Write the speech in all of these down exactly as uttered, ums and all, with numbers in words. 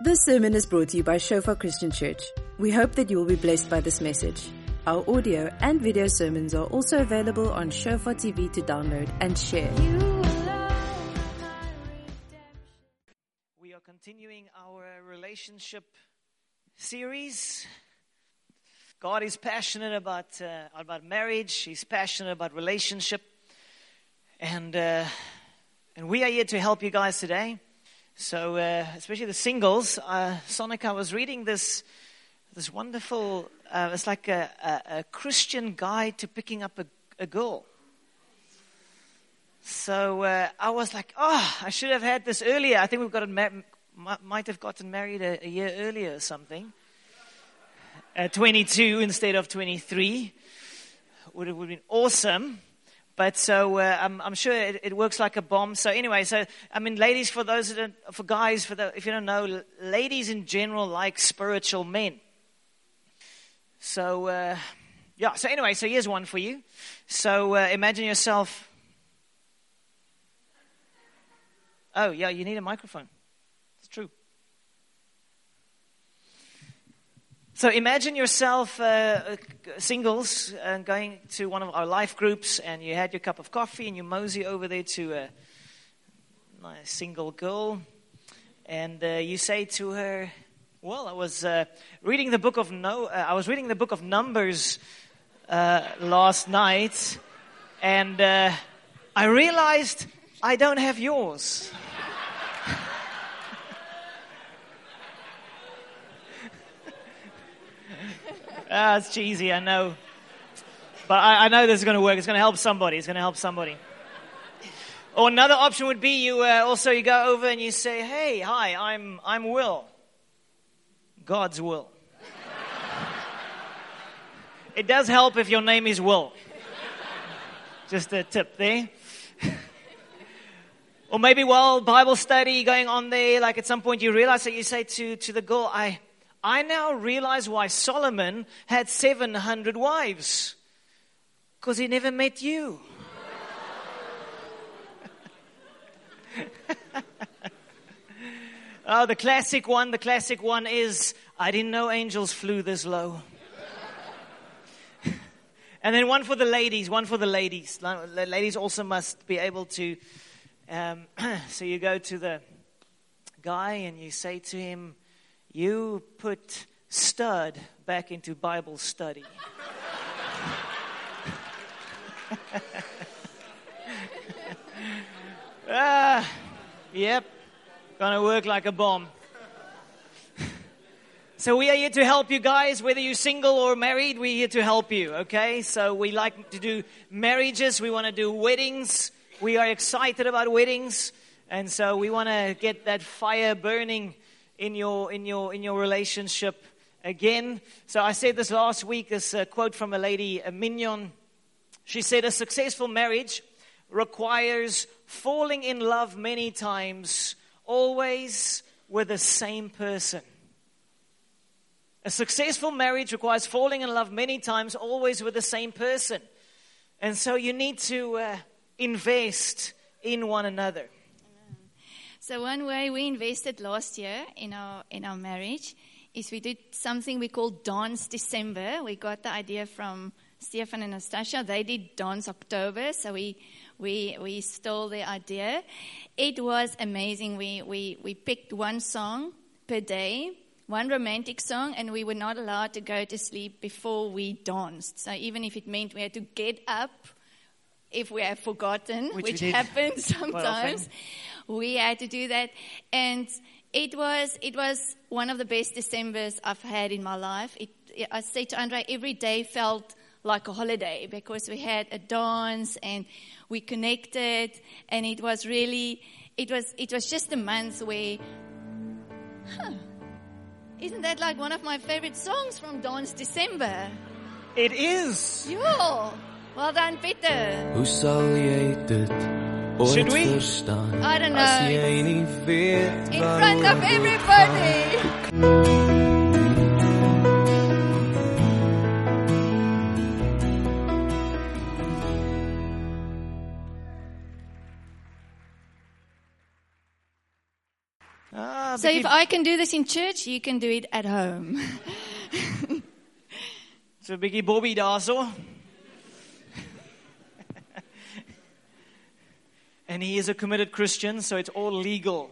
This sermon is brought to you by Shofar Christian Church. We hope that you will be blessed by this message. Our audio and video sermons are also available on Shofar T V to download and share. We are continuing our relationship series. God is passionate about uh, about marriage. He's passionate about relationship, and uh, and we are here to help you guys today. So, uh, especially the singles, uh, Sonic, I was reading this this wonderful, uh, it's like a, a, a Christian guide to picking up a, a girl. So, uh, I was like, oh, I should have had this earlier. I think we got ma- might have gotten married a, a year earlier or something. At twenty-two instead of twenty-three. Would have been awesome. But so uh, I'm, I'm sure it, it works like a bomb. So anyway, so I mean, ladies, for those that don't, for guys, for the, if you don't know, ladies in general like spiritual men. So uh, yeah. So anyway, so here's one for you. So uh, imagine yourself. Oh yeah, you need a microphone. It's true. So imagine yourself, uh, singles, uh, going to one of our life groups, and you had your cup of coffee, and you mosey over there to a nice single girl, and uh, you say to her, "Well, I was uh, reading the book of no, uh, I was reading the book of Numbers uh, last night, and uh, I realized I don't have yours." Ah, it's cheesy, I know. But I, I know this is going to work. It's going to help somebody. It's going to help somebody. Or another option would be you uh, also you go over and you say, "Hey, hi, I'm I'm Will. God's Will." It does help if your name is Will. Just a tip there. Or maybe while Bible study going on there, like at some point you realize that you say to to the girl, I. I now realize why Solomon had seven hundred wives. Because he never met you. Oh, the classic one, the classic one is, I didn't know angels flew this low. And then one for the ladies, one for the ladies. Ladies also must be able to, um, so you go to the guy and you say to him, "You put stud back into Bible study." ah, yep, gonna work like a bomb. So we are here to help you guys, whether you're single or married, we're here to help you, okay? So we like to do marriages, we want to do weddings, we are excited about weddings, and so we want to get that fire burning in your in your in your relationship again. So I said this last week, this uh, quote from a lady, a Mignon. She said, "A successful marriage requires falling in love many times, always with the same person." A successful marriage requires falling in love many times, always with the same person. And so you need to uh, invest in one another. So one way we invested last year in our in our marriage is we did something we call Dance December. We got the idea from Stefan and Nastasia. They did Dance October, so we we we stole the idea. It was amazing. We we we picked one song per day, one romantic song, and we were not allowed to go to sleep before we danced. So even if it meant we had to get up if we have forgotten, which, which happens sometimes. We had to do that, and it was it was one of the best Decembers I've had in my life. It, I say to Andre, every day felt like a holiday because we had a dance and we connected, and it was really it was it was just a month where. Huh, isn't that like one of my favorite songs from Dance December? It is. Yeah. Well done, Peter. Who saluted? Should we? I don't know. It's in front of everybody. Ah, so you if I can do this in church, you can do it at home. So biggie Bobby Darso. And he is a committed Christian, so it's all legal.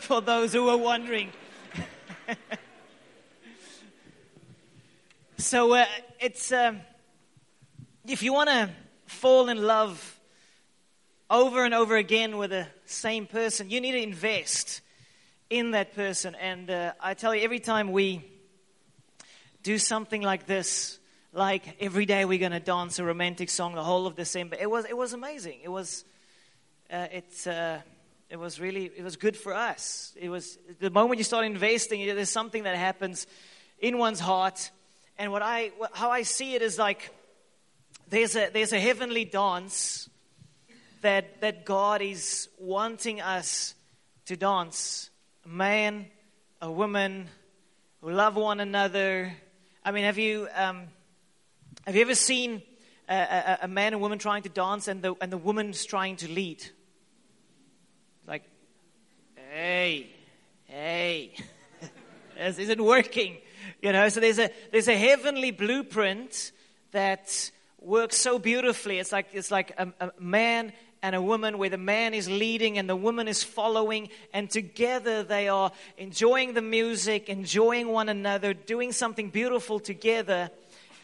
For those who are wondering. So uh, it's um, if you want to fall in love over and over again with the same person, you need to invest in that person. And uh, I tell you, every time we do something like this, like every day we're going to dance a romantic song the whole of December. It was it was amazing. It was uh, it's. Uh, It was really, it was good for us. It was, the moment you start investing, there's something that happens in one's heart. And what I, how I see it is like, there's a, there's a heavenly dance that, that God is wanting us to dance. A man, a woman, who love one another. I mean, have you, um, have you ever seen a, a, a man and woman trying to dance and the, and the woman's trying to lead? Like, hey, hey, this isn't working, you know. So there's a there's a heavenly blueprint that works so beautifully. It's like it's like a, a man and a woman, where the man is leading and the woman is following, and together they are enjoying the music, enjoying one another, doing something beautiful together,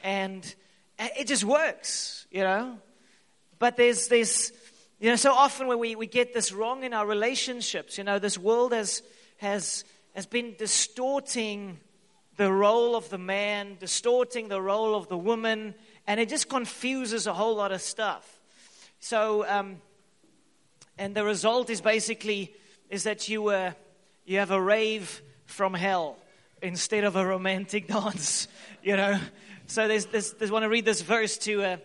and it just works, you know. But there's there's You know, so often when we, we get this wrong in our relationships, you know, this world has has has been distorting the role of the man, distorting the role of the woman, and it just confuses a whole lot of stuff. So, um, and the result is basically is that you uh, you have a rave from hell instead of a romantic dance, you know. So there's this. There's, I want to read this verse to uh,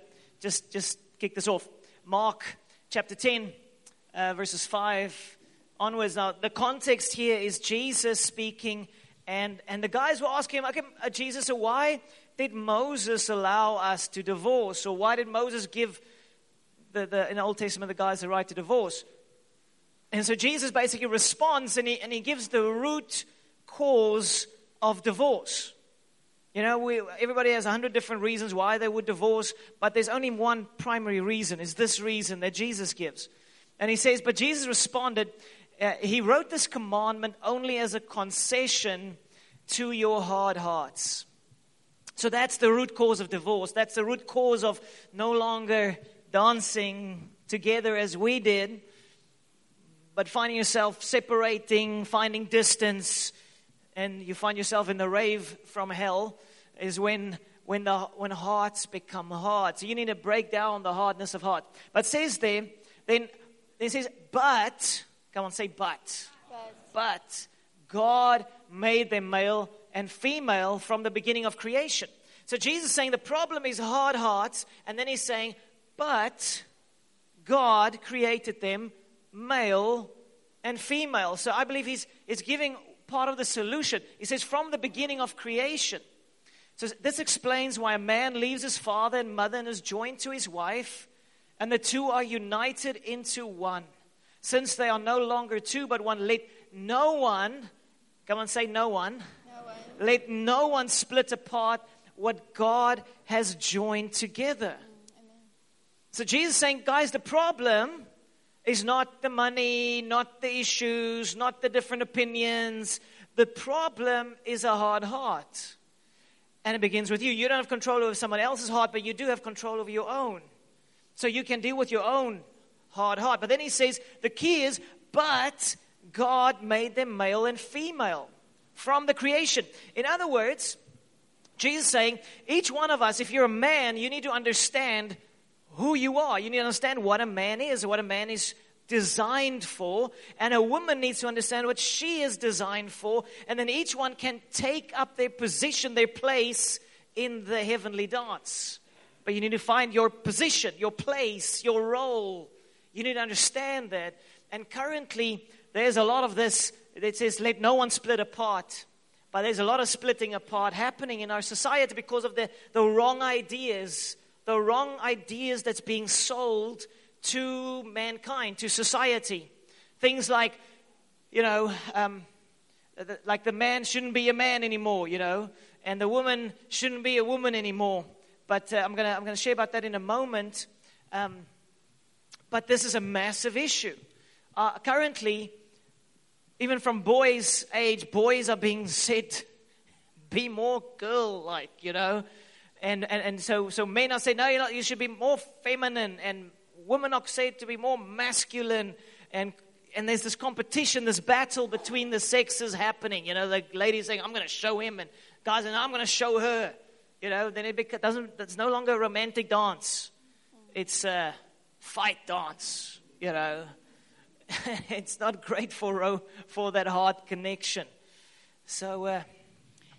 just just kick this off. Mark. Chapter ten, uh, verses five onwards. Now, the context here is Jesus speaking, and, and the guys were asking him, okay, uh, Jesus, so why did Moses allow us to divorce? Or why did Moses give, the, the in the Old Testament, the guys the right to divorce? And so Jesus basically responds, and he, and he gives the root cause of divorce. You know, we, everybody has a hundred different reasons why they would divorce, but there's only one primary reason. Is this reason that Jesus gives. And he says, but Jesus responded, uh, he wrote this commandment only as a concession to your hard hearts. So that's the root cause of divorce. That's the root cause of no longer dancing together as we did, but finding yourself separating, finding distance. And you find yourself in the rave from hell is when when the when hearts become hard. So you need to break down the hardness of heart. But says there, then it says, but come on, say but. But. But God made them male and female from the beginning of creation. So Jesus is saying the problem is hard hearts, and then he's saying, but God created them male and female. So I believe he's he's giving part of the solution. It says from the beginning of creation. So this explains why a man leaves his father and mother and is joined to his wife, and the two are united into one. Since they are no longer two but one, let no one, come on, say no one. No one. Let no one split apart what God has joined together. Amen. So Jesus is saying, guys, the problem is not the money, not the issues, not the different opinions. The problem is a hard heart. And it begins with you. You don't have control over someone else's heart, but you do have control over your own. So you can deal with your own hard heart. But then he says, the key is, but God made them male and female from the creation. In other words, Jesus is saying, each one of us, if you're a man, you need to understand who you are. You need to understand what a man is, what a man is designed for. And a woman needs to understand what she is designed for. And then each one can take up their position, their place in the heavenly dance. But you need to find your position, your place, your role. You need to understand that. And currently, there's a lot of this that says, let no one split apart. But there's a lot of splitting apart happening in our society because of the, the wrong ideas The wrong ideas that's being sold to mankind, to society. Things like you know, um, the, like the man shouldn't be a man anymore, you know, and the woman shouldn't be a woman anymore. But uh, I'm gonna I'm gonna share about that in a moment. Um, but this is a massive issue. Uh, currently, even from boys' age, boys are being said, "Be more girl-like," you know, and and, and so so men are saying, "No, you're not, you should be more feminine," and women are said to be more masculine, and and there's this competition, this battle between the sexes happening. You know, the ladies saying, "I'm going to show him," and guys, and "I'm going to show her." You know, then it doesn't. It's no longer a romantic dance; it's a fight dance. You know, it's not great for for that heart connection. So, uh,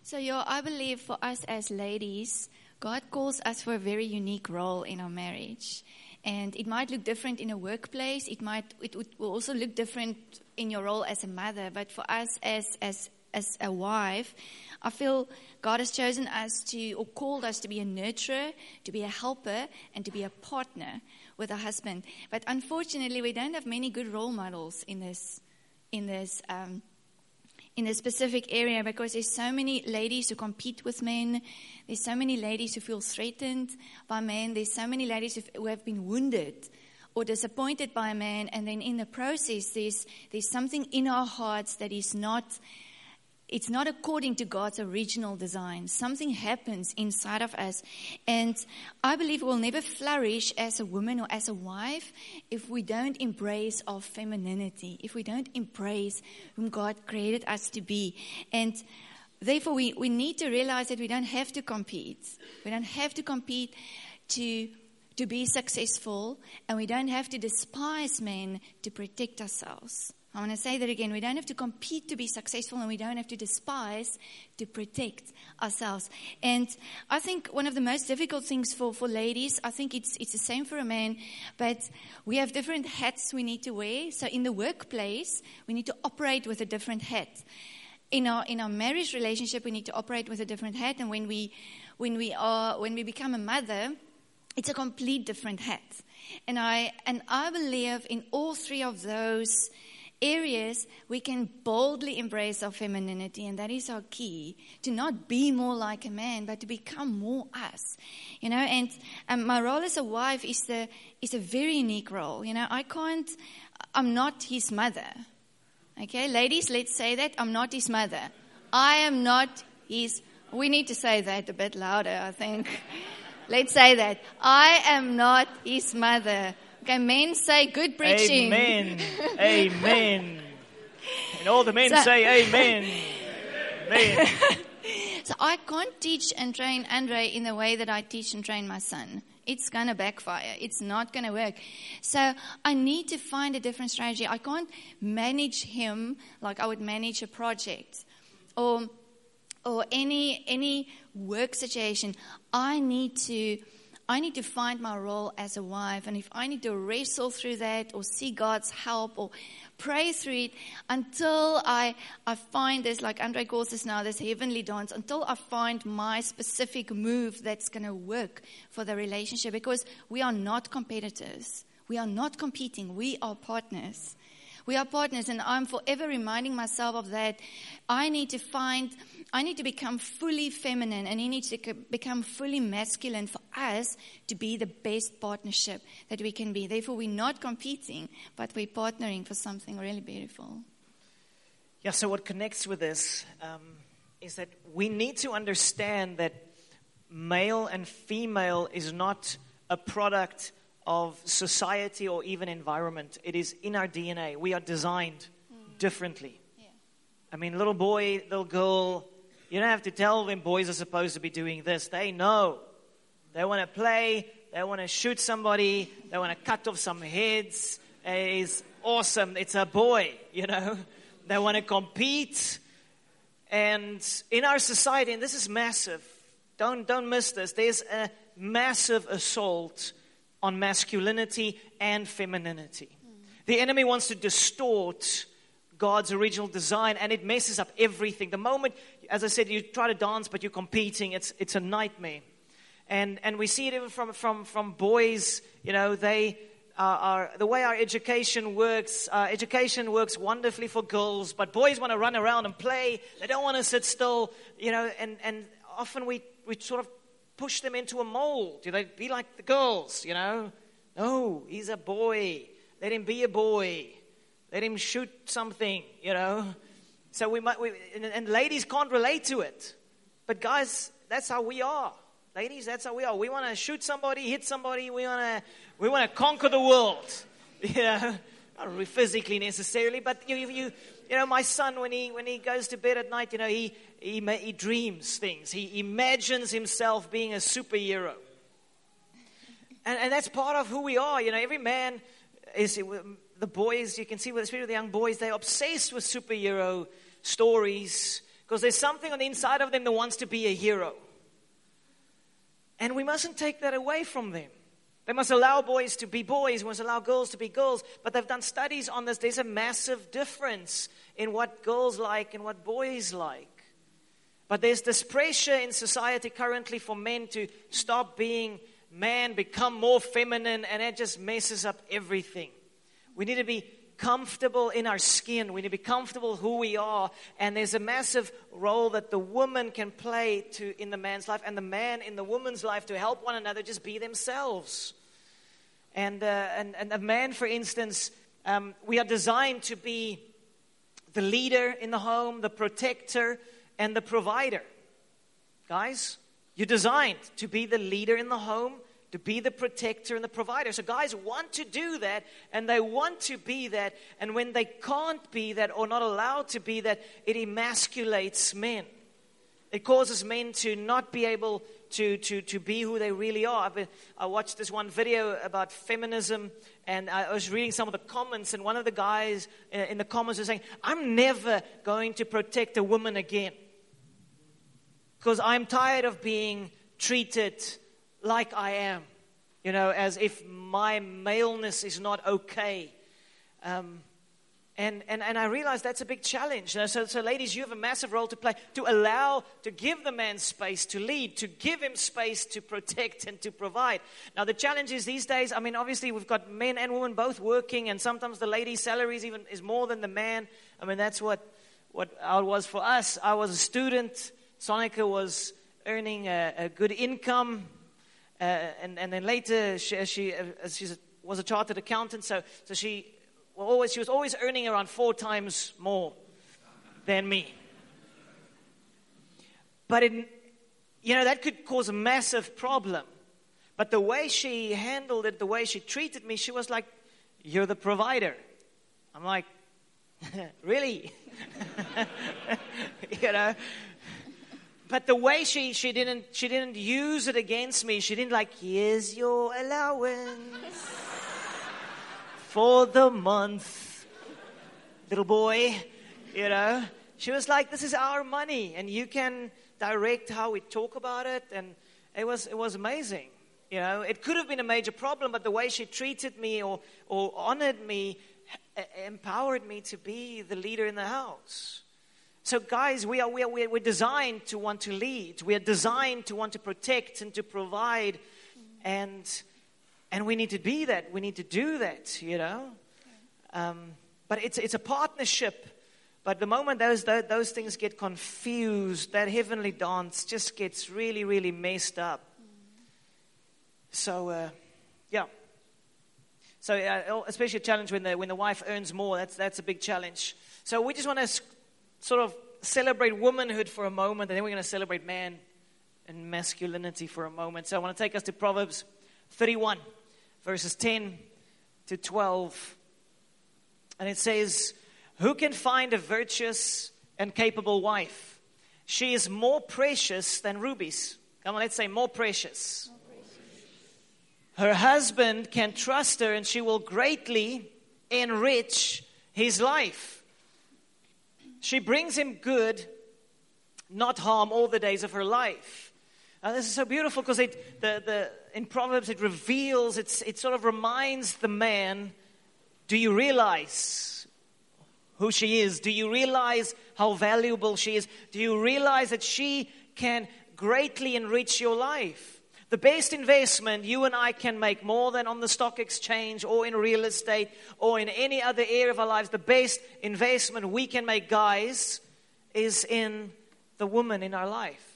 so yo, I believe for us as ladies, God calls us for a very unique role in our marriage. And it might look different in a workplace. It might, it will also look different in your role as a mother. But for us as, as, as a wife, I feel God has chosen us to, or called us to be a nurturer, to be a helper, and to be a partner with our husband. But unfortunately, we don't have many good role models in this, in this, um, in this specific area, because there's so many ladies who compete with men. There's so many ladies who feel threatened by men. There's so many ladies who have been wounded or disappointed by a man. And then in the process, there's there's something in our hearts that is not, it's not according to God's original design. Something happens inside of us. And I believe we'll never flourish as a woman or as a wife if we don't embrace our femininity, if we don't embrace whom God created us to be. And therefore, we, we need to realize that we don't have to compete. We don't have to compete to to be successful, and we don't have to despise men to protect ourselves. I want to say that again. We don't have to compete to be successful, and we don't have to despise to protect ourselves. And I think one of the most difficult things for, for ladies, I think it's it's the same for a man, but we have different hats we need to wear. So in the workplace, we need to operate with a different hat. In our in our marriage relationship, we need to operate with a different hat. And when we when we are when we become a mother, it's a complete different hat. And I and I believe in all three of those areas, we can boldly embrace our femininity, and that is our key, to not be more like a man, but to become more us, you know, and, and my role as a wife is the, is a very unique role, you know, I can't, I'm not his mother, okay, ladies, let's say that, I'm not his mother, I am not his, we need to say that a bit louder, I think, let's say that, I am not his mother. Okay, men say good preaching. Amen. Amen. And all the men so, say amen. Amen. So I can't teach and train Andre in the way that I teach and train my son. It's going to backfire. It's not going to work. So I need to find a different strategy. I can't manage him like I would manage a project or or any any work situation. I need to... I need to find my role as a wife, and if I need to wrestle through that or see God's help or pray through it until I I find this, like Andre calls this now, this heavenly dance, until I find my specific move that's going to work for the relationship, because we are not competitors. We are not competing. We are partners. We are partners, and I'm forever reminding myself of that. I need to find, I need to become fully feminine, and he needs to become fully masculine for us to be the best partnership that we can be. Therefore, we're not competing, but we're partnering for something really beautiful. Yeah, so what connects with this um, is that we need to understand that male and female is not a product of society or even environment. It is in our D N A. We are designed mm. differently. Yeah. I mean, little boy, little girl, you don't have to tell them boys are supposed to be doing this. They know. They want to play. They want to shoot somebody. They want to cut off some heads. It is awesome. It's a boy, you know. They want to compete. And in our society, and this is massive, don't, don't miss this, there's a massive assault on masculinity and femininity. Mm. The enemy wants to distort God's original design, and it messes up everything. The moment, as I said, you try to dance, but you're competing, it's it's a nightmare. And and we see it even from from, from boys, you know, they our, our the way our education works. Uh, education works wonderfully for girls, but boys want to run around and play. They don't want to sit still, you know. And, and often we we sort of push them into a mold. You know, be like the girls, you know. No, he's a boy. Let him be a boy. Let him shoot something, you know. So we might, we, and, and ladies can't relate to it. But guys, that's how we are. Ladies, that's how we are. We want to shoot somebody, hit somebody. We want to, we want to conquer the world. You know, not really physically necessarily, but you, you, you know, my son, when he when he goes to bed at night, you know, he he he dreams things. He imagines himself being a superhero. And and that's part of who we are. You know, every man is. The boys, you can see with the young boys, they're obsessed with superhero stories because there's something on the inside of them that wants to be a hero. And we mustn't take that away from them. They must allow boys to be boys. We must allow girls to be girls. But they've done studies on this. There's a massive difference in what girls like and what boys like. But there's this pressure in society currently for men to stop being man, become more feminine, and it just messes up everything. We need to be comfortable in our skin. We need to be comfortable who we are. And there's a massive role that the woman can play to in the man's life and the man in the woman's life to help one another just be themselves. And uh, and, and a man, for instance, um, we are designed to be the leader in the home, the protector, and the provider. Guys, you're designed to be the leader in the home, to be the protector and the provider. So guys want to do that, and they want to be that. And when they can't be that or not allowed to be that, it emasculates men. It causes men to not be able to to, to be who they really are. I've been, I watched this one video about feminism, and I was reading some of the comments, and one of the guys in the comments was saying, I'm never going to protect a woman again because I'm tired of being treated like I am, you know, as if my maleness is not okay. Um, and, and, and I realize that's a big challenge. You know? So, so ladies, you have a massive role to play to allow, to give the man space to lead, to give him space to protect and to provide. Now, the challenge is these days, I mean, obviously we've got men and women both working, and sometimes the lady's salary is even is more than the man. I mean, that's what, what it was for us. I was a student. Sonika was earning a, a good income. Uh, and, and then later, she, she, uh, she was a chartered accountant, so, so she, well, always, she was always earning around four times more than me. But, it, you know, that could cause a massive problem. But the way she handled it, the way she treated me, she was like, you're the provider. I'm like, really? You know? But the way she, she didn't she didn't use it against me. She didn't like, here's your allowance for the month, little boy. You know, she was like, this is our money, and you can direct how we talk about it. And it was it was amazing. You know, it could have been a major problem, but the way she treated me or or honored me, empowered me to be the leader in the house. So guys, we are, we are, we're designed to want to lead. We are designed to want to protect and to provide. And and we need to be that. We need to do that, you know. Um, but it's it's a partnership. But the moment those, those those things get confused, that heavenly dance just gets really, really messed up. So, uh, yeah. So uh, especially a challenge when the, when the wife earns more. That's, that's a big challenge. So we just want to sort of celebrate womanhood for a moment, and then we're going to celebrate man and masculinity for a moment. So I want to take us to Proverbs thirty-one, verses ten to twelve. And it says, who can find a virtuous and capable wife? She is more precious than rubies. Come on, let's say more precious. More precious. Her husband can trust her, and she will greatly enrich his life. She brings him good, not harm, all the days of her life. Now, this is so beautiful because it, the, the, in Proverbs it reveals, it's, it sort of reminds the man, do you realize who she is? Do you realize how valuable she is? Do you realize that she can greatly enrich your life? The best investment you and I can make, more than on the stock exchange or in real estate or in any other area of our lives, the best investment we can make, guys, is in the woman in our life.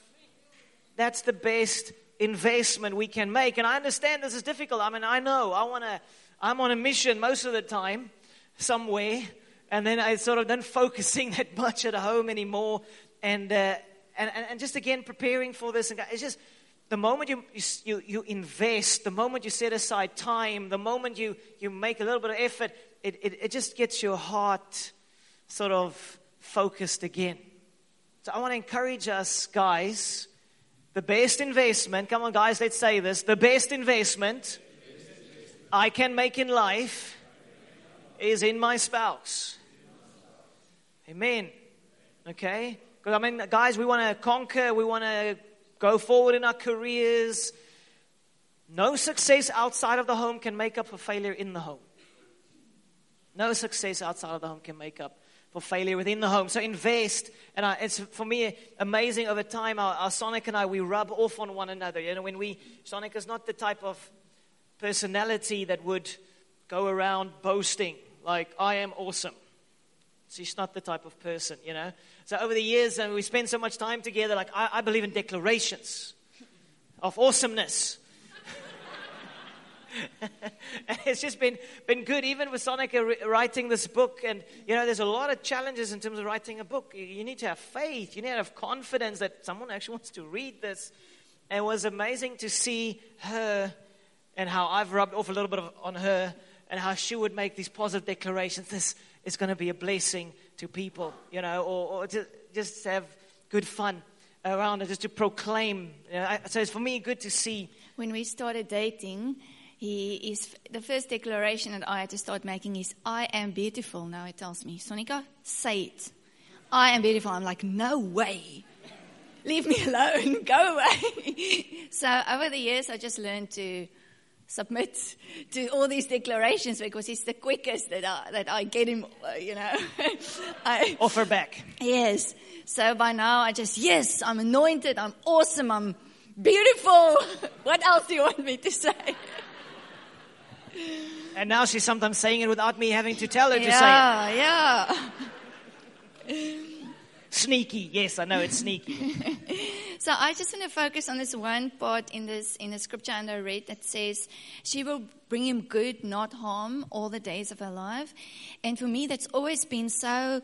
That's the best investment we can make. And I understand this is difficult. I mean, I know. I want to. I'm on a mission most of the time somewhere. And then I sort of don't focusing that much at home anymore. And uh, and and just again preparing for this. And it's just the moment you you you invest, the moment you set aside time, the moment you you make a little bit of effort, it it, it just gets your heart sort of focused again. So I want to encourage us, guys. The best investment, come on guys, let's say this. The best investment I can make in life is in my spouse. Amen. Okay? Because I mean, guys, we want to conquer, we want to go forward in our careers. No success outside of the home can make up for failure in the home. No success outside of the home can make up for failure within the home. So invest. And I, it's for me amazing over time. Our, our Sonic and I, we rub off on one another. You know, when we, Sonic is not the type of personality that would go around boasting, like, I am awesome. She's not the type of person, you know. So over the years, and we spend so much time together, like, I, I believe in declarations of awesomeness. It's just been been good, even with Sonic writing this book. And, you know, there's a lot of challenges in terms of writing a book. You need to have faith. You need to have confidence that someone actually wants to read this. And it was amazing to see her and how I've rubbed off a little bit of, on her and how she would make these positive declarations. This is going to be a blessing to people, you know, or, or to just have good fun around it, just to proclaim. You know, I, so it's for me good to see. When we started dating, He is the first declaration that I had to start making is, I am beautiful. Now it tells me, Sonika, say it. I am beautiful. I'm like, no way. Leave me alone. Go away. So over the years, I just learned to submit to all these declarations because it's the quickest that I, that I get him, you know. I, Offer back. Yes. So by now, I just, yes, I'm anointed. I'm awesome. I'm beautiful. What else do you want me to say? And now she's sometimes saying it without me having to tell her yeah, to say it. Yeah, yeah. Sneaky. Yes, I know it's sneaky. So I just want to focus on this one part in this in the scripture I read that says, she will bring him good, not harm, all the days of her life. And for me, that's always been so...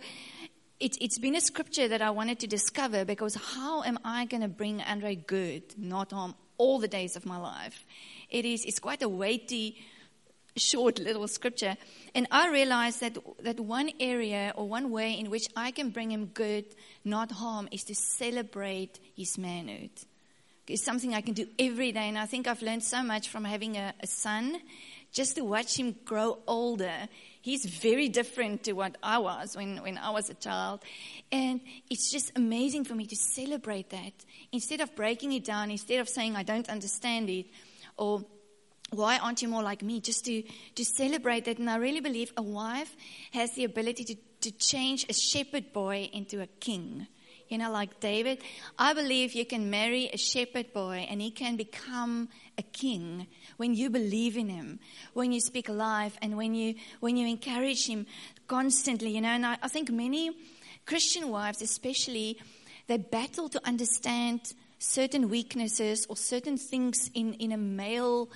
It, it's been a scripture that I wanted to discover because how am I going to bring Andre good, not harm, all the days of my life? It is, it's quite a weighty... short little scripture, and I realized that that one area or one way in which I can bring him good, not harm, is to celebrate his manhood. It's something I can do every day, and I think I've learned so much from having a, a son, just to watch him grow older. He's very different to what I was when, when I was a child, and it's just amazing for me to celebrate that. Instead of breaking it down, instead of saying, I don't understand it, or why aren't you more like me? Just to, to celebrate that. And I really believe a wife has the ability to, to change a shepherd boy into a king. You know, like David. I believe you can marry a shepherd boy and he can become a king when you believe in him, when you speak life, and when you when you encourage him constantly. You know, and I, I think many Christian wives especially, they battle to understand certain weaknesses or certain things in, in a male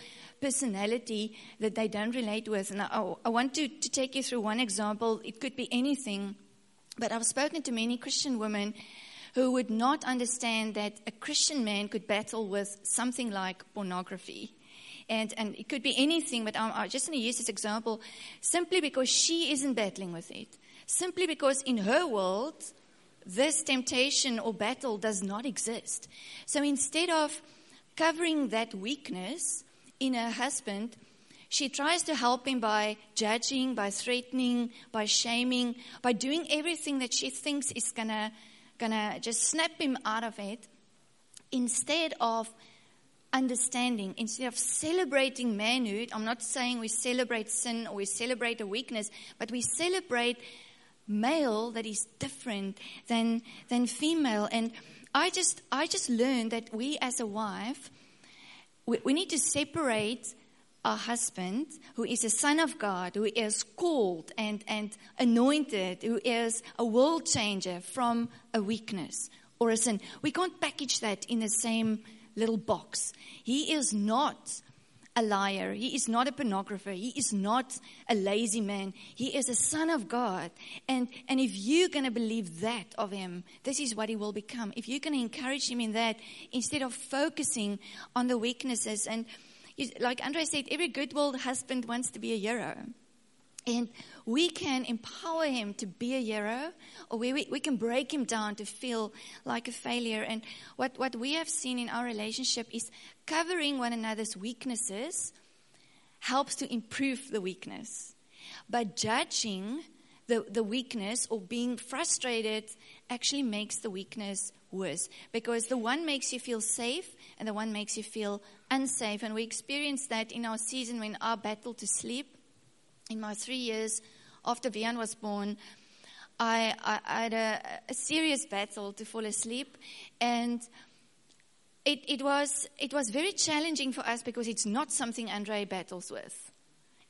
personality that they don't relate with. And I, I want to, to take you through one example. It could be anything, but I've spoken to many Christian women who would not understand that a Christian man could battle with something like pornography. And, and it could be anything, but I'm, I'm just going to use this example simply because she isn't battling with it. Simply because in her world, this temptation or battle does not exist. So instead of covering that weakness in her husband, she tries to help him by judging, by threatening, by shaming, by doing everything that she thinks is gonna gonna just snap him out of it. Instead of understanding, instead of celebrating manhood, I'm not saying we celebrate sin or we celebrate a weakness, but we celebrate male that is different than than female. And I just I just learned that we as a wife we, we need to separate our husband, who is a son of God, who is called and, and anointed, who is a world changer, from a weakness or a sin. We can't package that in the same little box. He is not a liar. He is not a pornographer. He is not a lazy man. He is a son of God. And and if you're going to believe that of him, this is what he will become. If you're going to encourage him in that, instead of focusing on the weaknesses. And you, like Andre said, every good world husband wants to be a hero. And we can empower him to be a hero, or we, we, we can break him down to feel like a failure. And what, what we have seen in our relationship is covering one another's weaknesses helps to improve the weakness. But judging the, the weakness or being frustrated actually makes the weakness worse, because the one makes you feel safe and the one makes you feel unsafe. And we experienced that in our season when our battle to sleep. In my three years after Vian was born, I, I, I had a, a serious battle to fall asleep, and it, it was it was very challenging for us, because it's not something Andre battles with.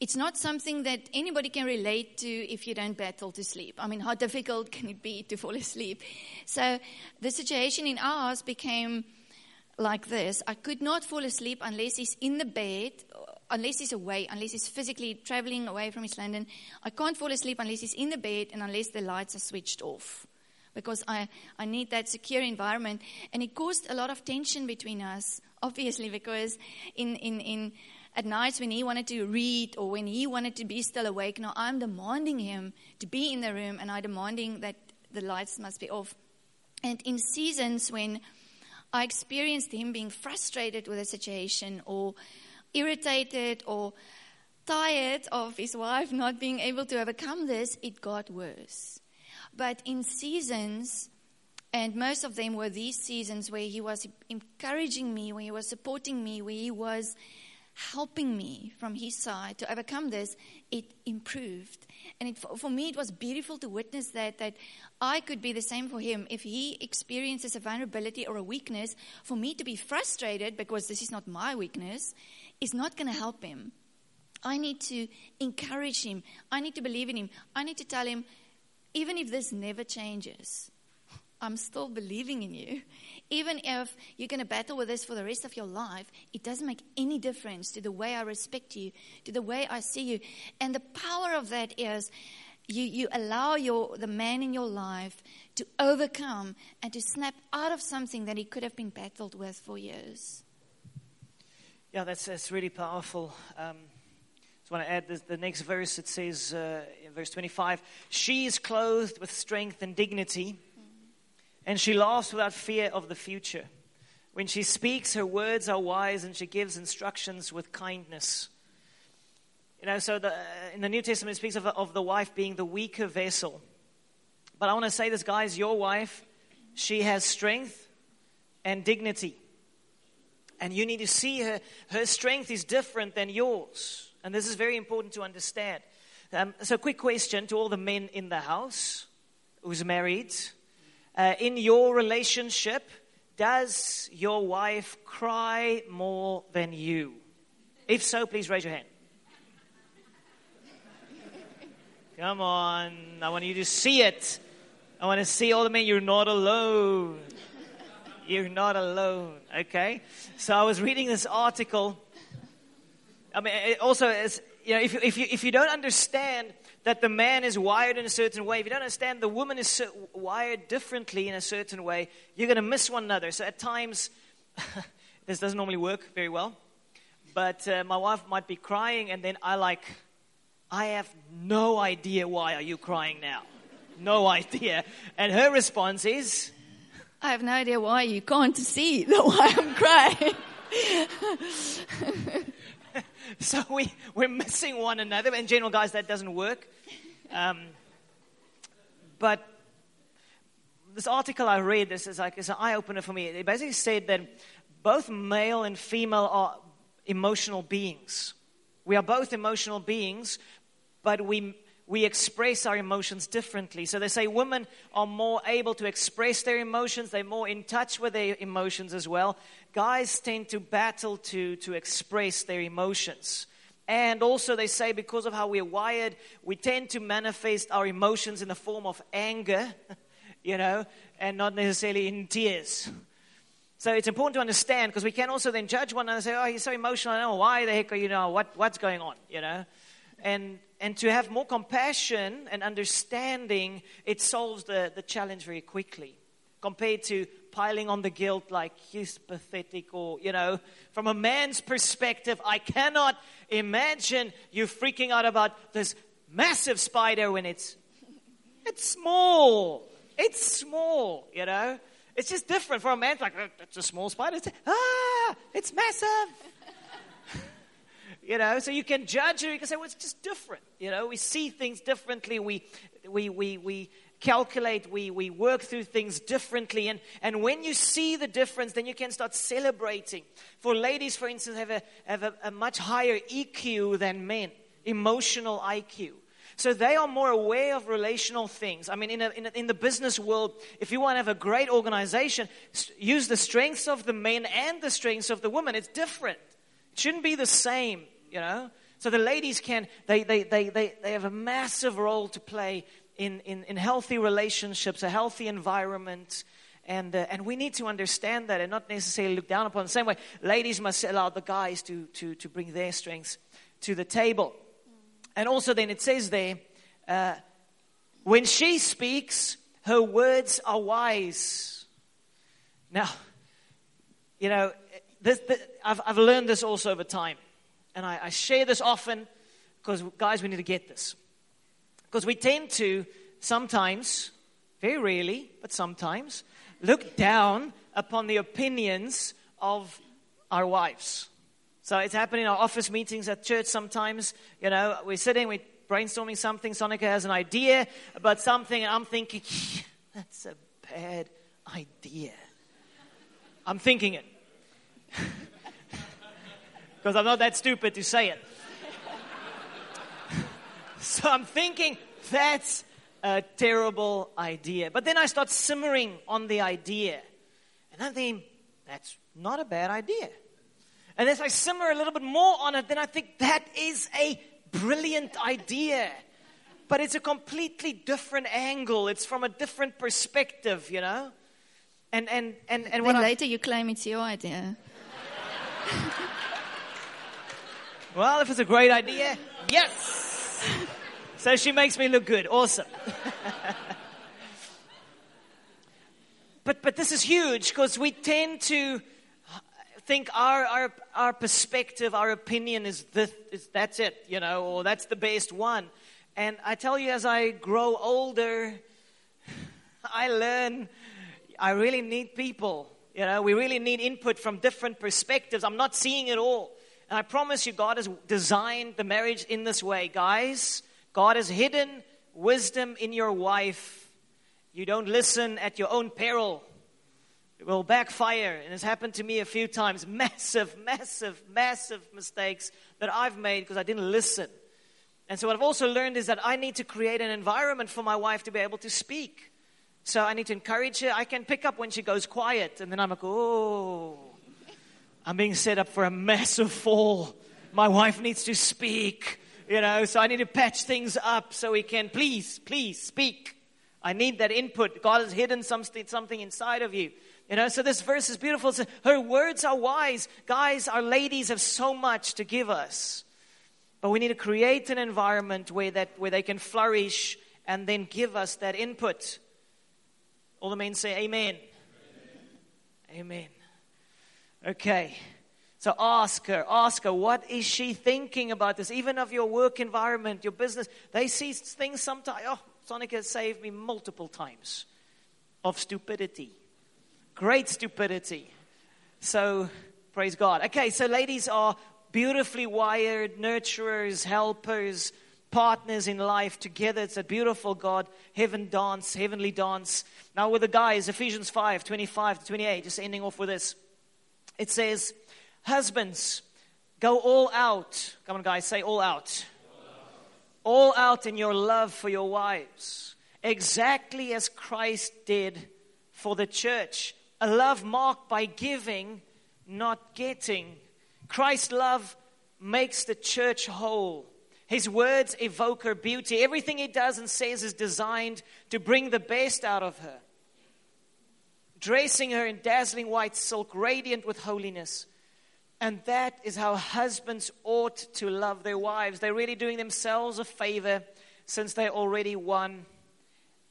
It's not something that anybody can relate to if you don't battle to sleep. I mean, how difficult can it be to fall asleep? So the situation in our house became like this. I could not fall asleep unless he's in the bed, unless he's away, unless he's physically traveling away from East London. I can't fall asleep unless he's in the bed and unless the lights are switched off, because I, I need that secure environment. And it caused a lot of tension between us, obviously, because in, in, in at nights when he wanted to read or when he wanted to be still awake, now I'm demanding him to be in the room, and I'm demanding that the lights must be off. And in seasons when I experienced him being frustrated with a situation, or irritated or tired of his wife not being able to overcome this, it got worse. But in seasons, and most of them were these seasons where he was encouraging me, where he was supporting me, where he was helping me from his side to overcome this, it improved. And it, for me, it was beautiful to witness that, that I could be the same for him. If he experiences a vulnerability or a weakness, for me to be frustrated because this is not my weakness is not going to help him. I need to encourage him. I need to believe in him. I need to tell him, even if this never changes, I'm still believing in you. Even if you're going to battle with this for the rest of your life, it doesn't make any difference to the way I respect you, to the way I see you. And the power of that is you, you allow your the man in your life to overcome and to snap out of something that he could have been battled with for years. Yeah, that's, that's really powerful. Um, I just want to add this, the next verse. It says uh, in verse twenty-five, she is clothed with strength and dignity, and she laughs without fear of the future. When she speaks, her words are wise, and she gives instructions with kindness. You know, so the, uh, in the New Testament, it speaks of, of the wife being the weaker vessel. But I want to say this, guys, your wife, she has strength and dignity. And you need to see her, her strength is different than yours. And this is very important to understand. Um, so quick question to all the men in the house who's married. Uh, in your relationship, does your wife cry more than you? If so, please raise your hand. Come on. I want you to see it. I want to see all the men. You're not alone. You're not alone. Okay? So I was reading this article. I mean, it also, is, you know, if you, if you, if you don't understand that the man is wired in a certain way, if you don't understand the woman is so wired differently in a certain way, you're going to miss one another. So at times, this doesn't normally work very well, but uh, my wife might be crying, and then I like, I have no idea why are you crying now. No idea. And her response is, I have no idea why you can't see why I'm crying. So we, we're missing one another. In general, guys, that doesn't work. Um, but this article I read, this is like, it's an eye-opener for me. It basically said that both male and female are emotional beings. We are both emotional beings, but we we express our emotions differently. So they say women are more able to express their emotions. They're more in touch with their emotions as well. Guys tend to battle to, to express their emotions. And also they say because of how we're wired, we tend to manifest our emotions in the form of anger, you know, and not necessarily in tears. So it's important to understand, because we can also then judge one another and say, oh, he's so emotional. I don't know why the heck are you know, what, what's going on, you know. And and to have more compassion and understanding, it solves the, the challenge very quickly. Compared to piling on the guilt like, he's pathetic, or, you know, from a man's perspective, I cannot imagine you freaking out about this massive spider when it's, it's small. It's small, you know. It's just different. For a man, it's like, it's a small spider. It's, ah, it's massive. You know, so you can judge it. You can say, well, it's just different. You know, we see things differently. We we we we calculate. We we work through things differently. And, and when you see the difference, then you can start celebrating. For ladies, for instance, have a have a, a much higher E Q than men, emotional I Q. So they are more aware of relational things. I mean, in a, in, a, in the business world, if you want to have a great organization, use the strengths of the men and the strengths of the women. It's different. It shouldn't be the same, you know. So the ladies can, they they they they, they have a massive role to play in, in, in healthy relationships, a healthy environment. And uh, and we need to understand that and not necessarily look down upon it. The same way, ladies must allow the guys to, to, to bring their strengths to the table. And also then it says there, uh, when she speaks, her words are wise. Now, you know, this, this, I've, I've learned this also over time. And I, I share this often because, guys, we need to get this. Because we tend to sometimes, very rarely, but sometimes, look down upon the opinions of our wives. So it's happening in our office meetings at church sometimes. You know, we're sitting, we're brainstorming something. Sonika has an idea about something, and I'm thinking, that's a bad idea. I'm thinking it. Because I'm not that stupid to say it. So I'm thinking, that's a terrible idea. But then I start simmering on the idea. And I'm thinking, that's not a bad idea. And as I simmer a little bit more on it, then I think that is a brilliant idea. But it's a completely different angle. It's from a different perspective, you know. And and and, and when later I, you claim it's your idea. Well, if it's a great idea, yes. So she makes me look good. Awesome. but but this is huge, because we tend to think our, our our perspective, our opinion is this, is that's it, you know, or that's the best one. And I tell you, as I grow older, I learn I really need people, you know, we really need input from different perspectives. I'm not seeing it all. And I promise you, God has designed the marriage in this way, guys. God has hidden wisdom in your wife. You don't listen at your own peril. It will backfire, and it's happened to me a few times. Massive, massive, massive mistakes that I've made because I didn't listen. And so what I've also learned is that I need to create an environment for my wife to be able to speak. So I need to encourage her. I can pick up when she goes quiet, and then I'm like, oh, I'm being set up for a massive fall. My wife needs to speak, you know, so I need to patch things up so we can, please, please speak. I need that input. God has hidden something inside of you. You know, so this verse is beautiful. Says, her words are wise. Guys, our ladies have so much to give us. But we need to create an environment where that where they can flourish and then give us that input. All the men say amen. Amen. Amen. Okay. So ask her. Ask her, what is she thinking about this? Even of your work environment, your business. They see things sometimes. Oh, Sonika saved me multiple times of stupidity. Great stupidity. So, praise God. Okay, so ladies are beautifully wired, nurturers, helpers, partners in life together. It's a beautiful God, heaven dance, heavenly dance. Now with the guys, Ephesians five, twenty-five to twenty-eight, just ending off with this. It says, husbands, go all out. Come on, guys, say all out. All out. all out in your love for your wives, exactly as Christ did for the church. A love marked by giving, not getting. Christ's love makes the church whole. His words evoke her beauty. Everything he does and says is designed to bring the best out of her, dressing her in dazzling white silk, radiant with holiness. And that is how husbands ought to love their wives. They're really doing themselves a favor since they're already one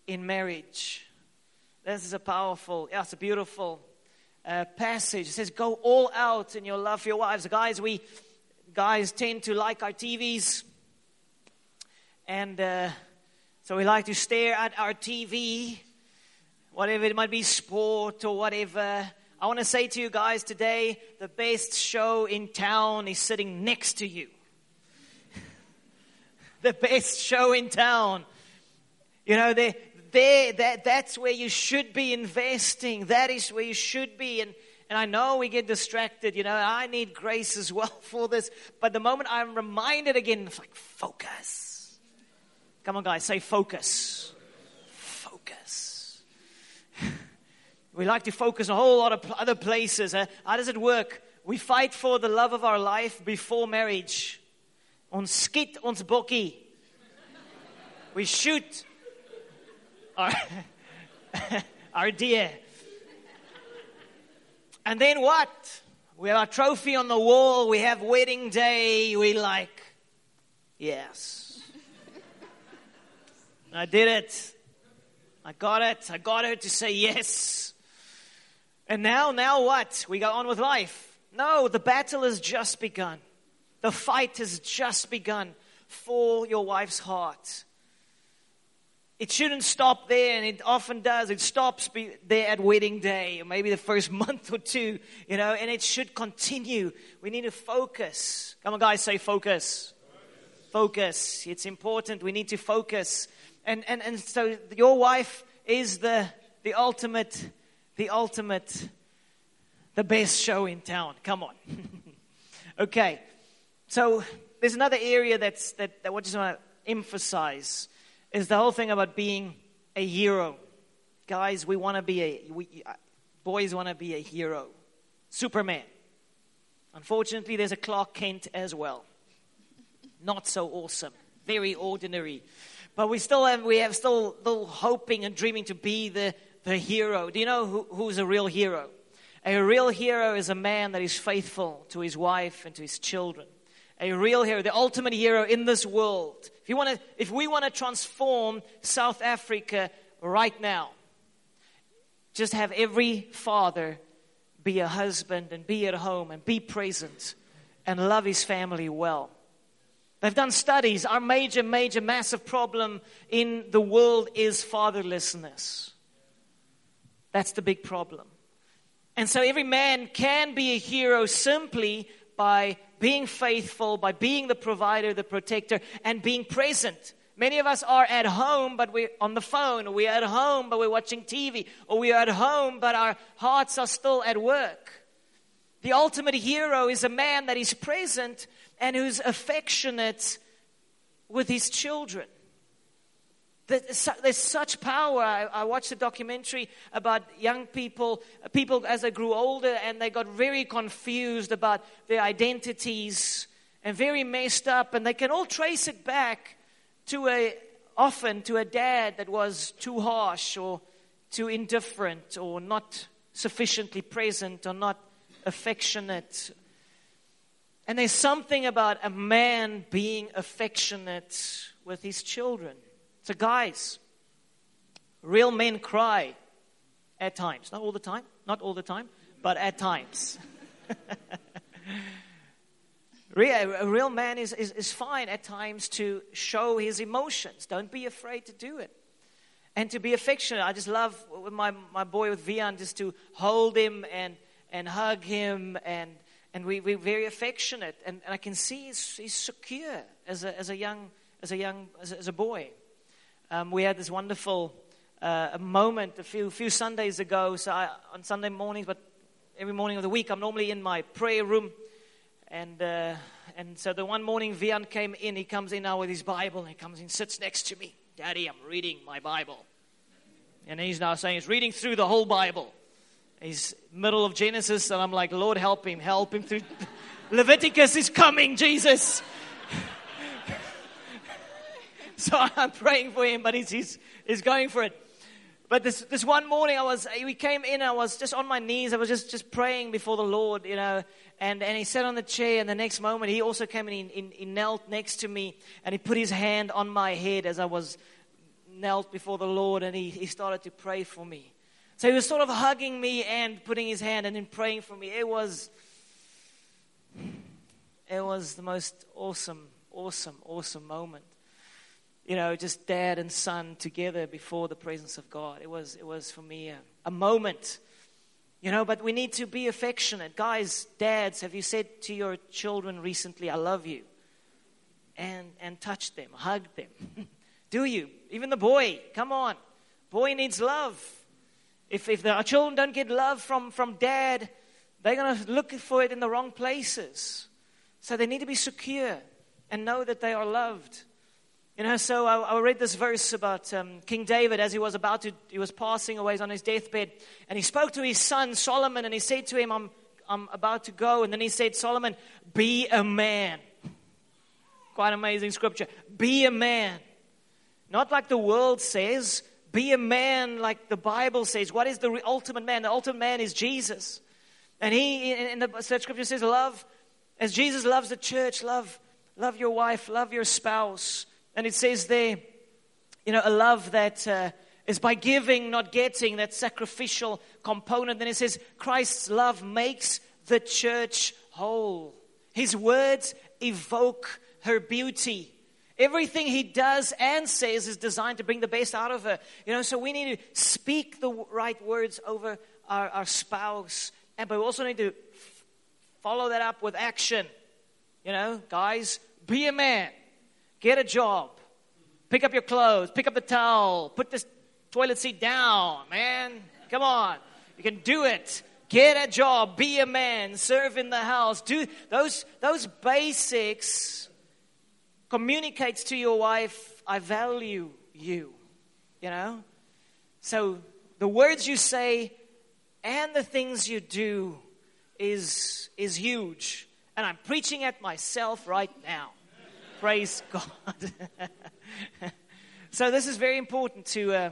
in marriage. This is a powerful, yeah, it's a beautiful uh, passage. It says, go all out in your love for your wives. Guys, we guys tend to like our T Vs. And uh, so we like to stare at our T V, whatever it might be, sport or whatever. I want to say to you guys today, the best show in town is sitting next to you. The best show in town. You know, there, there, that, that's where you should be investing. That is where you should be. And, and I know we get distracted, you know, I need grace as well for this. But the moment I'm reminded again, it's like, focus. Come on, guys, say focus. Focus. We like to focus a whole lot of other places. Huh? How does it work? We fight for the love of our life before marriage. Ons skiet ons bokkie. We shoot our, our deer. And then what? We have our trophy on the wall. We have wedding day. We like, yes. I did it. I got it. I got her to say yes. And now, now what? We go on with life. No, the battle has just begun. The fight has just begun for your wife's heart. It shouldn't stop there, and it often does. It stops be there at wedding day, or maybe the first month or two, you know, and it should continue. We need to focus. Come on, guys, say focus. Focus. Focus. It's important. We need to focus. And and, and so your wife is the the ultimate The ultimate, the best show in town. Come on. Okay. So there's another area that's that, that I just want to emphasize is the whole thing about being a hero. Guys, we want to be a, we, uh, boys want to be a hero. Superman. Unfortunately, there's a Clark Kent as well. Not so awesome. Very ordinary. But we still have, we have still, still hoping and dreaming to be the The hero. Do you know who, who's a real hero? A real hero is a man that is faithful to his wife and to his children. A real hero, the ultimate hero in this world. If you want to, if we want to transform South Africa right now, just have every father be a husband and be at home and be present and love his family well. They've done studies. Our major, major, massive problem in the world is fatherlessness. That's the big problem. And so every man can be a hero simply by being faithful, by being the provider, the protector, and being present. Many of us are at home, but we're on the phone, or we're at home, but we're watching T V, or we're at home, but our hearts are still at work. The ultimate hero is a man that is present and who's affectionate with his children. There's such power. I watched a documentary about young people, people as they grew older, and they got very confused about their identities and very messed up. And they can all trace it back to a, often to a dad that was too harsh or too indifferent or not sufficiently present or not affectionate. And there's something about a man being affectionate with his children. So guys, real men cry at times. Not all the time, not all the time, but at times. A real man is, is, is fine at times to show his emotions. Don't be afraid to do it. And to be affectionate. I just love my, my boy with Vian, just to hold him and, and hug him. And, and we, we're very affectionate. And, and I can see he's, he's secure as a, as a young, as a, young as, a, as a boy. Um, we had this wonderful uh, moment a few few Sundays ago. So I, on Sunday mornings, but every morning of the week, I'm normally in my prayer room, and uh, And so the one morning, Vian came in. He comes in now with his Bible. He comes in, sits next to me. Daddy, I'm reading my Bible. And he's now saying he's reading through the whole Bible. He's middle of Genesis, and I'm like, Lord, help him. Help him through. Leviticus is coming, Jesus. So I'm praying for him, but he's, he's, he's going for it. But this this one morning, I was we came in, I was just on my knees. I was just, just praying before the Lord, you know. And, and he sat on the chair, and the next moment, he also came and he, he, he knelt next to me. And he put his hand on my head as I was knelt before the Lord, and he, he started to pray for me. So he was sort of hugging me and putting his hand and then praying for me. It was, it was the most awesome, awesome, awesome moment. You know, just dad and son together before the presence of God. It was, it was for me a, a moment. You know, but we need to be affectionate. Guys, dads, have you said to your children recently, I love you? And and touch them, hug them. Do you? Even the boy, come on. Boy needs love. If if our children don't get love from, from dad, they're going to look for it in the wrong places. So they need to be secure and know that they are loved. You know, so I, I read this verse about um, King David as he was about to, he was passing away, he's on his deathbed, and he spoke to his son Solomon, and he said to him, I'm, I'm about to go, and then he said, Solomon, be a man. Quite amazing scripture. Be a man. Not like the world says, be a man like the Bible says. What is the ultimate man? The ultimate man is Jesus. And he, in the scripture says, love, as Jesus loves the church, love, love your wife, love your spouse. And it says there, you know, a love that uh, is by giving, not getting, that sacrificial component. Then it says, Christ's love makes the church whole. His words evoke her beauty. Everything he does and says is designed to bring the best out of her. You know, so we need to speak the right words over our, our spouse. And, but we also need to f- follow that up with action. You know, guys, be a man. Get a job. Pick up your clothes. Pick up the towel. Put this toilet seat down, man. Come on. You can do it. Get a job. Be a man. Serve in the house. Do those those basics. Communicates to your wife, I value you. You know? So the words you say and the things you do is is huge. And I'm preaching at myself right now. Praise God. So this is very important to uh,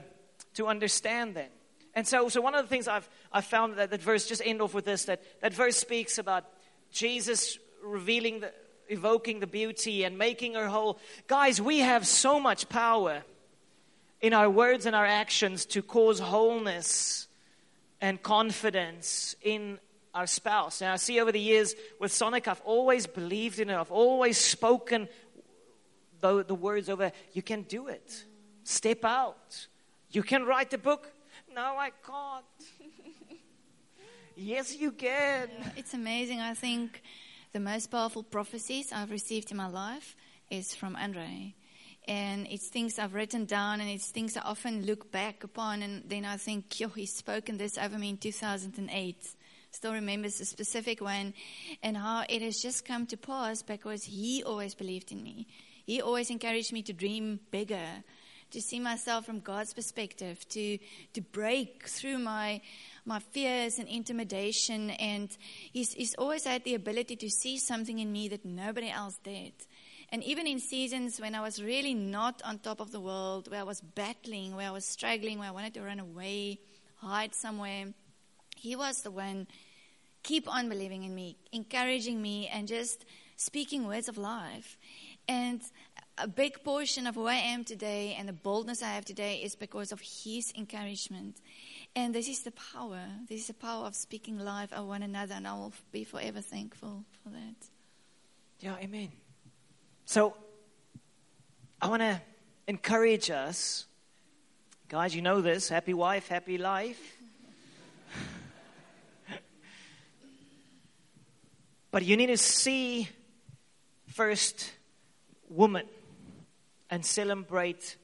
to understand then. And so, so one of the things I've I found that that verse, just end off with this, that, that verse speaks about Jesus revealing, the, evoking the beauty and making her whole. Guys, we have so much power in our words and our actions to cause wholeness and confidence in our spouse. And I see over the years with Sonic, I've always believed in it. I've always spoken The, the words over, you can do it. Step out. You can write the book. No, I can't. Yes, you can. Yeah, it's amazing. I think the most powerful prophecies I've received in my life is from Andre. And it's things I've written down, and it's things I often look back upon. And then I think, yo, he's spoken this over me in two thousand eight. Still remembers the specific one and how it has just come to pass because he always believed in me. He always encouraged me to dream bigger, to see myself from God's perspective, to to break through my my fears and intimidation. And he's, he's always had the ability to see something in me that nobody else did. And even in seasons when I was really not on top of the world, where I was battling, where I was struggling, where I wanted to run away, hide somewhere, he was the one, keep on believing in me, encouraging me, and just speaking words of life. And a big portion of who I am today and the boldness I have today is because of his encouragement. And this is the power. This is the power of speaking life over one another, and I will be forever thankful for that. Yeah, amen. So I want to encourage us. Guys, you know this. Happy wife, happy life. But you need to see first woman and celebrate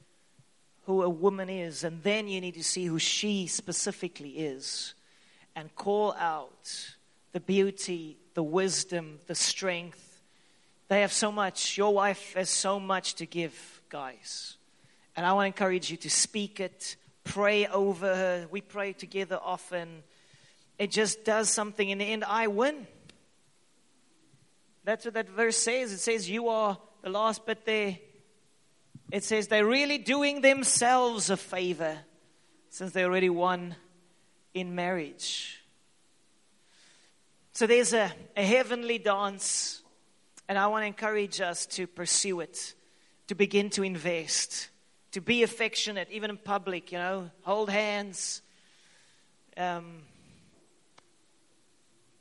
who a woman is, and then you need to see who she specifically is and call out the beauty, the wisdom, the strength, They have so much. Your wife has so much to give, guys. And I want to encourage you to speak it, pray over her. We pray together often. It just does something. In the end, I win. That's what that verse says. It says, you are the last bit there. It says they're really doing themselves a favor since they already won in marriage. So there's a, a heavenly dance, and I want to encourage us to pursue it, to begin to invest, to be affectionate, even in public, you know, hold hands, um,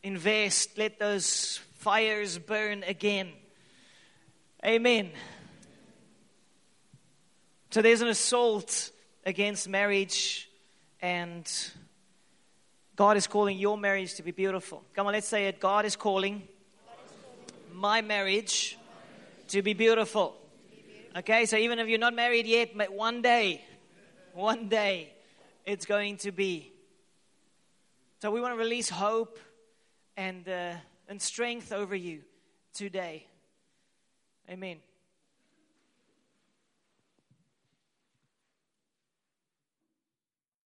invest, let those fires burn again. Amen. So there's an assault against marriage, and God is calling your marriage to be beautiful. Come on, let's say it. God is calling my marriage to be beautiful. Okay, so even if you're not married yet, but one day, one day, it's going to be. So we want to release hope and uh, and strength over you today. Amen.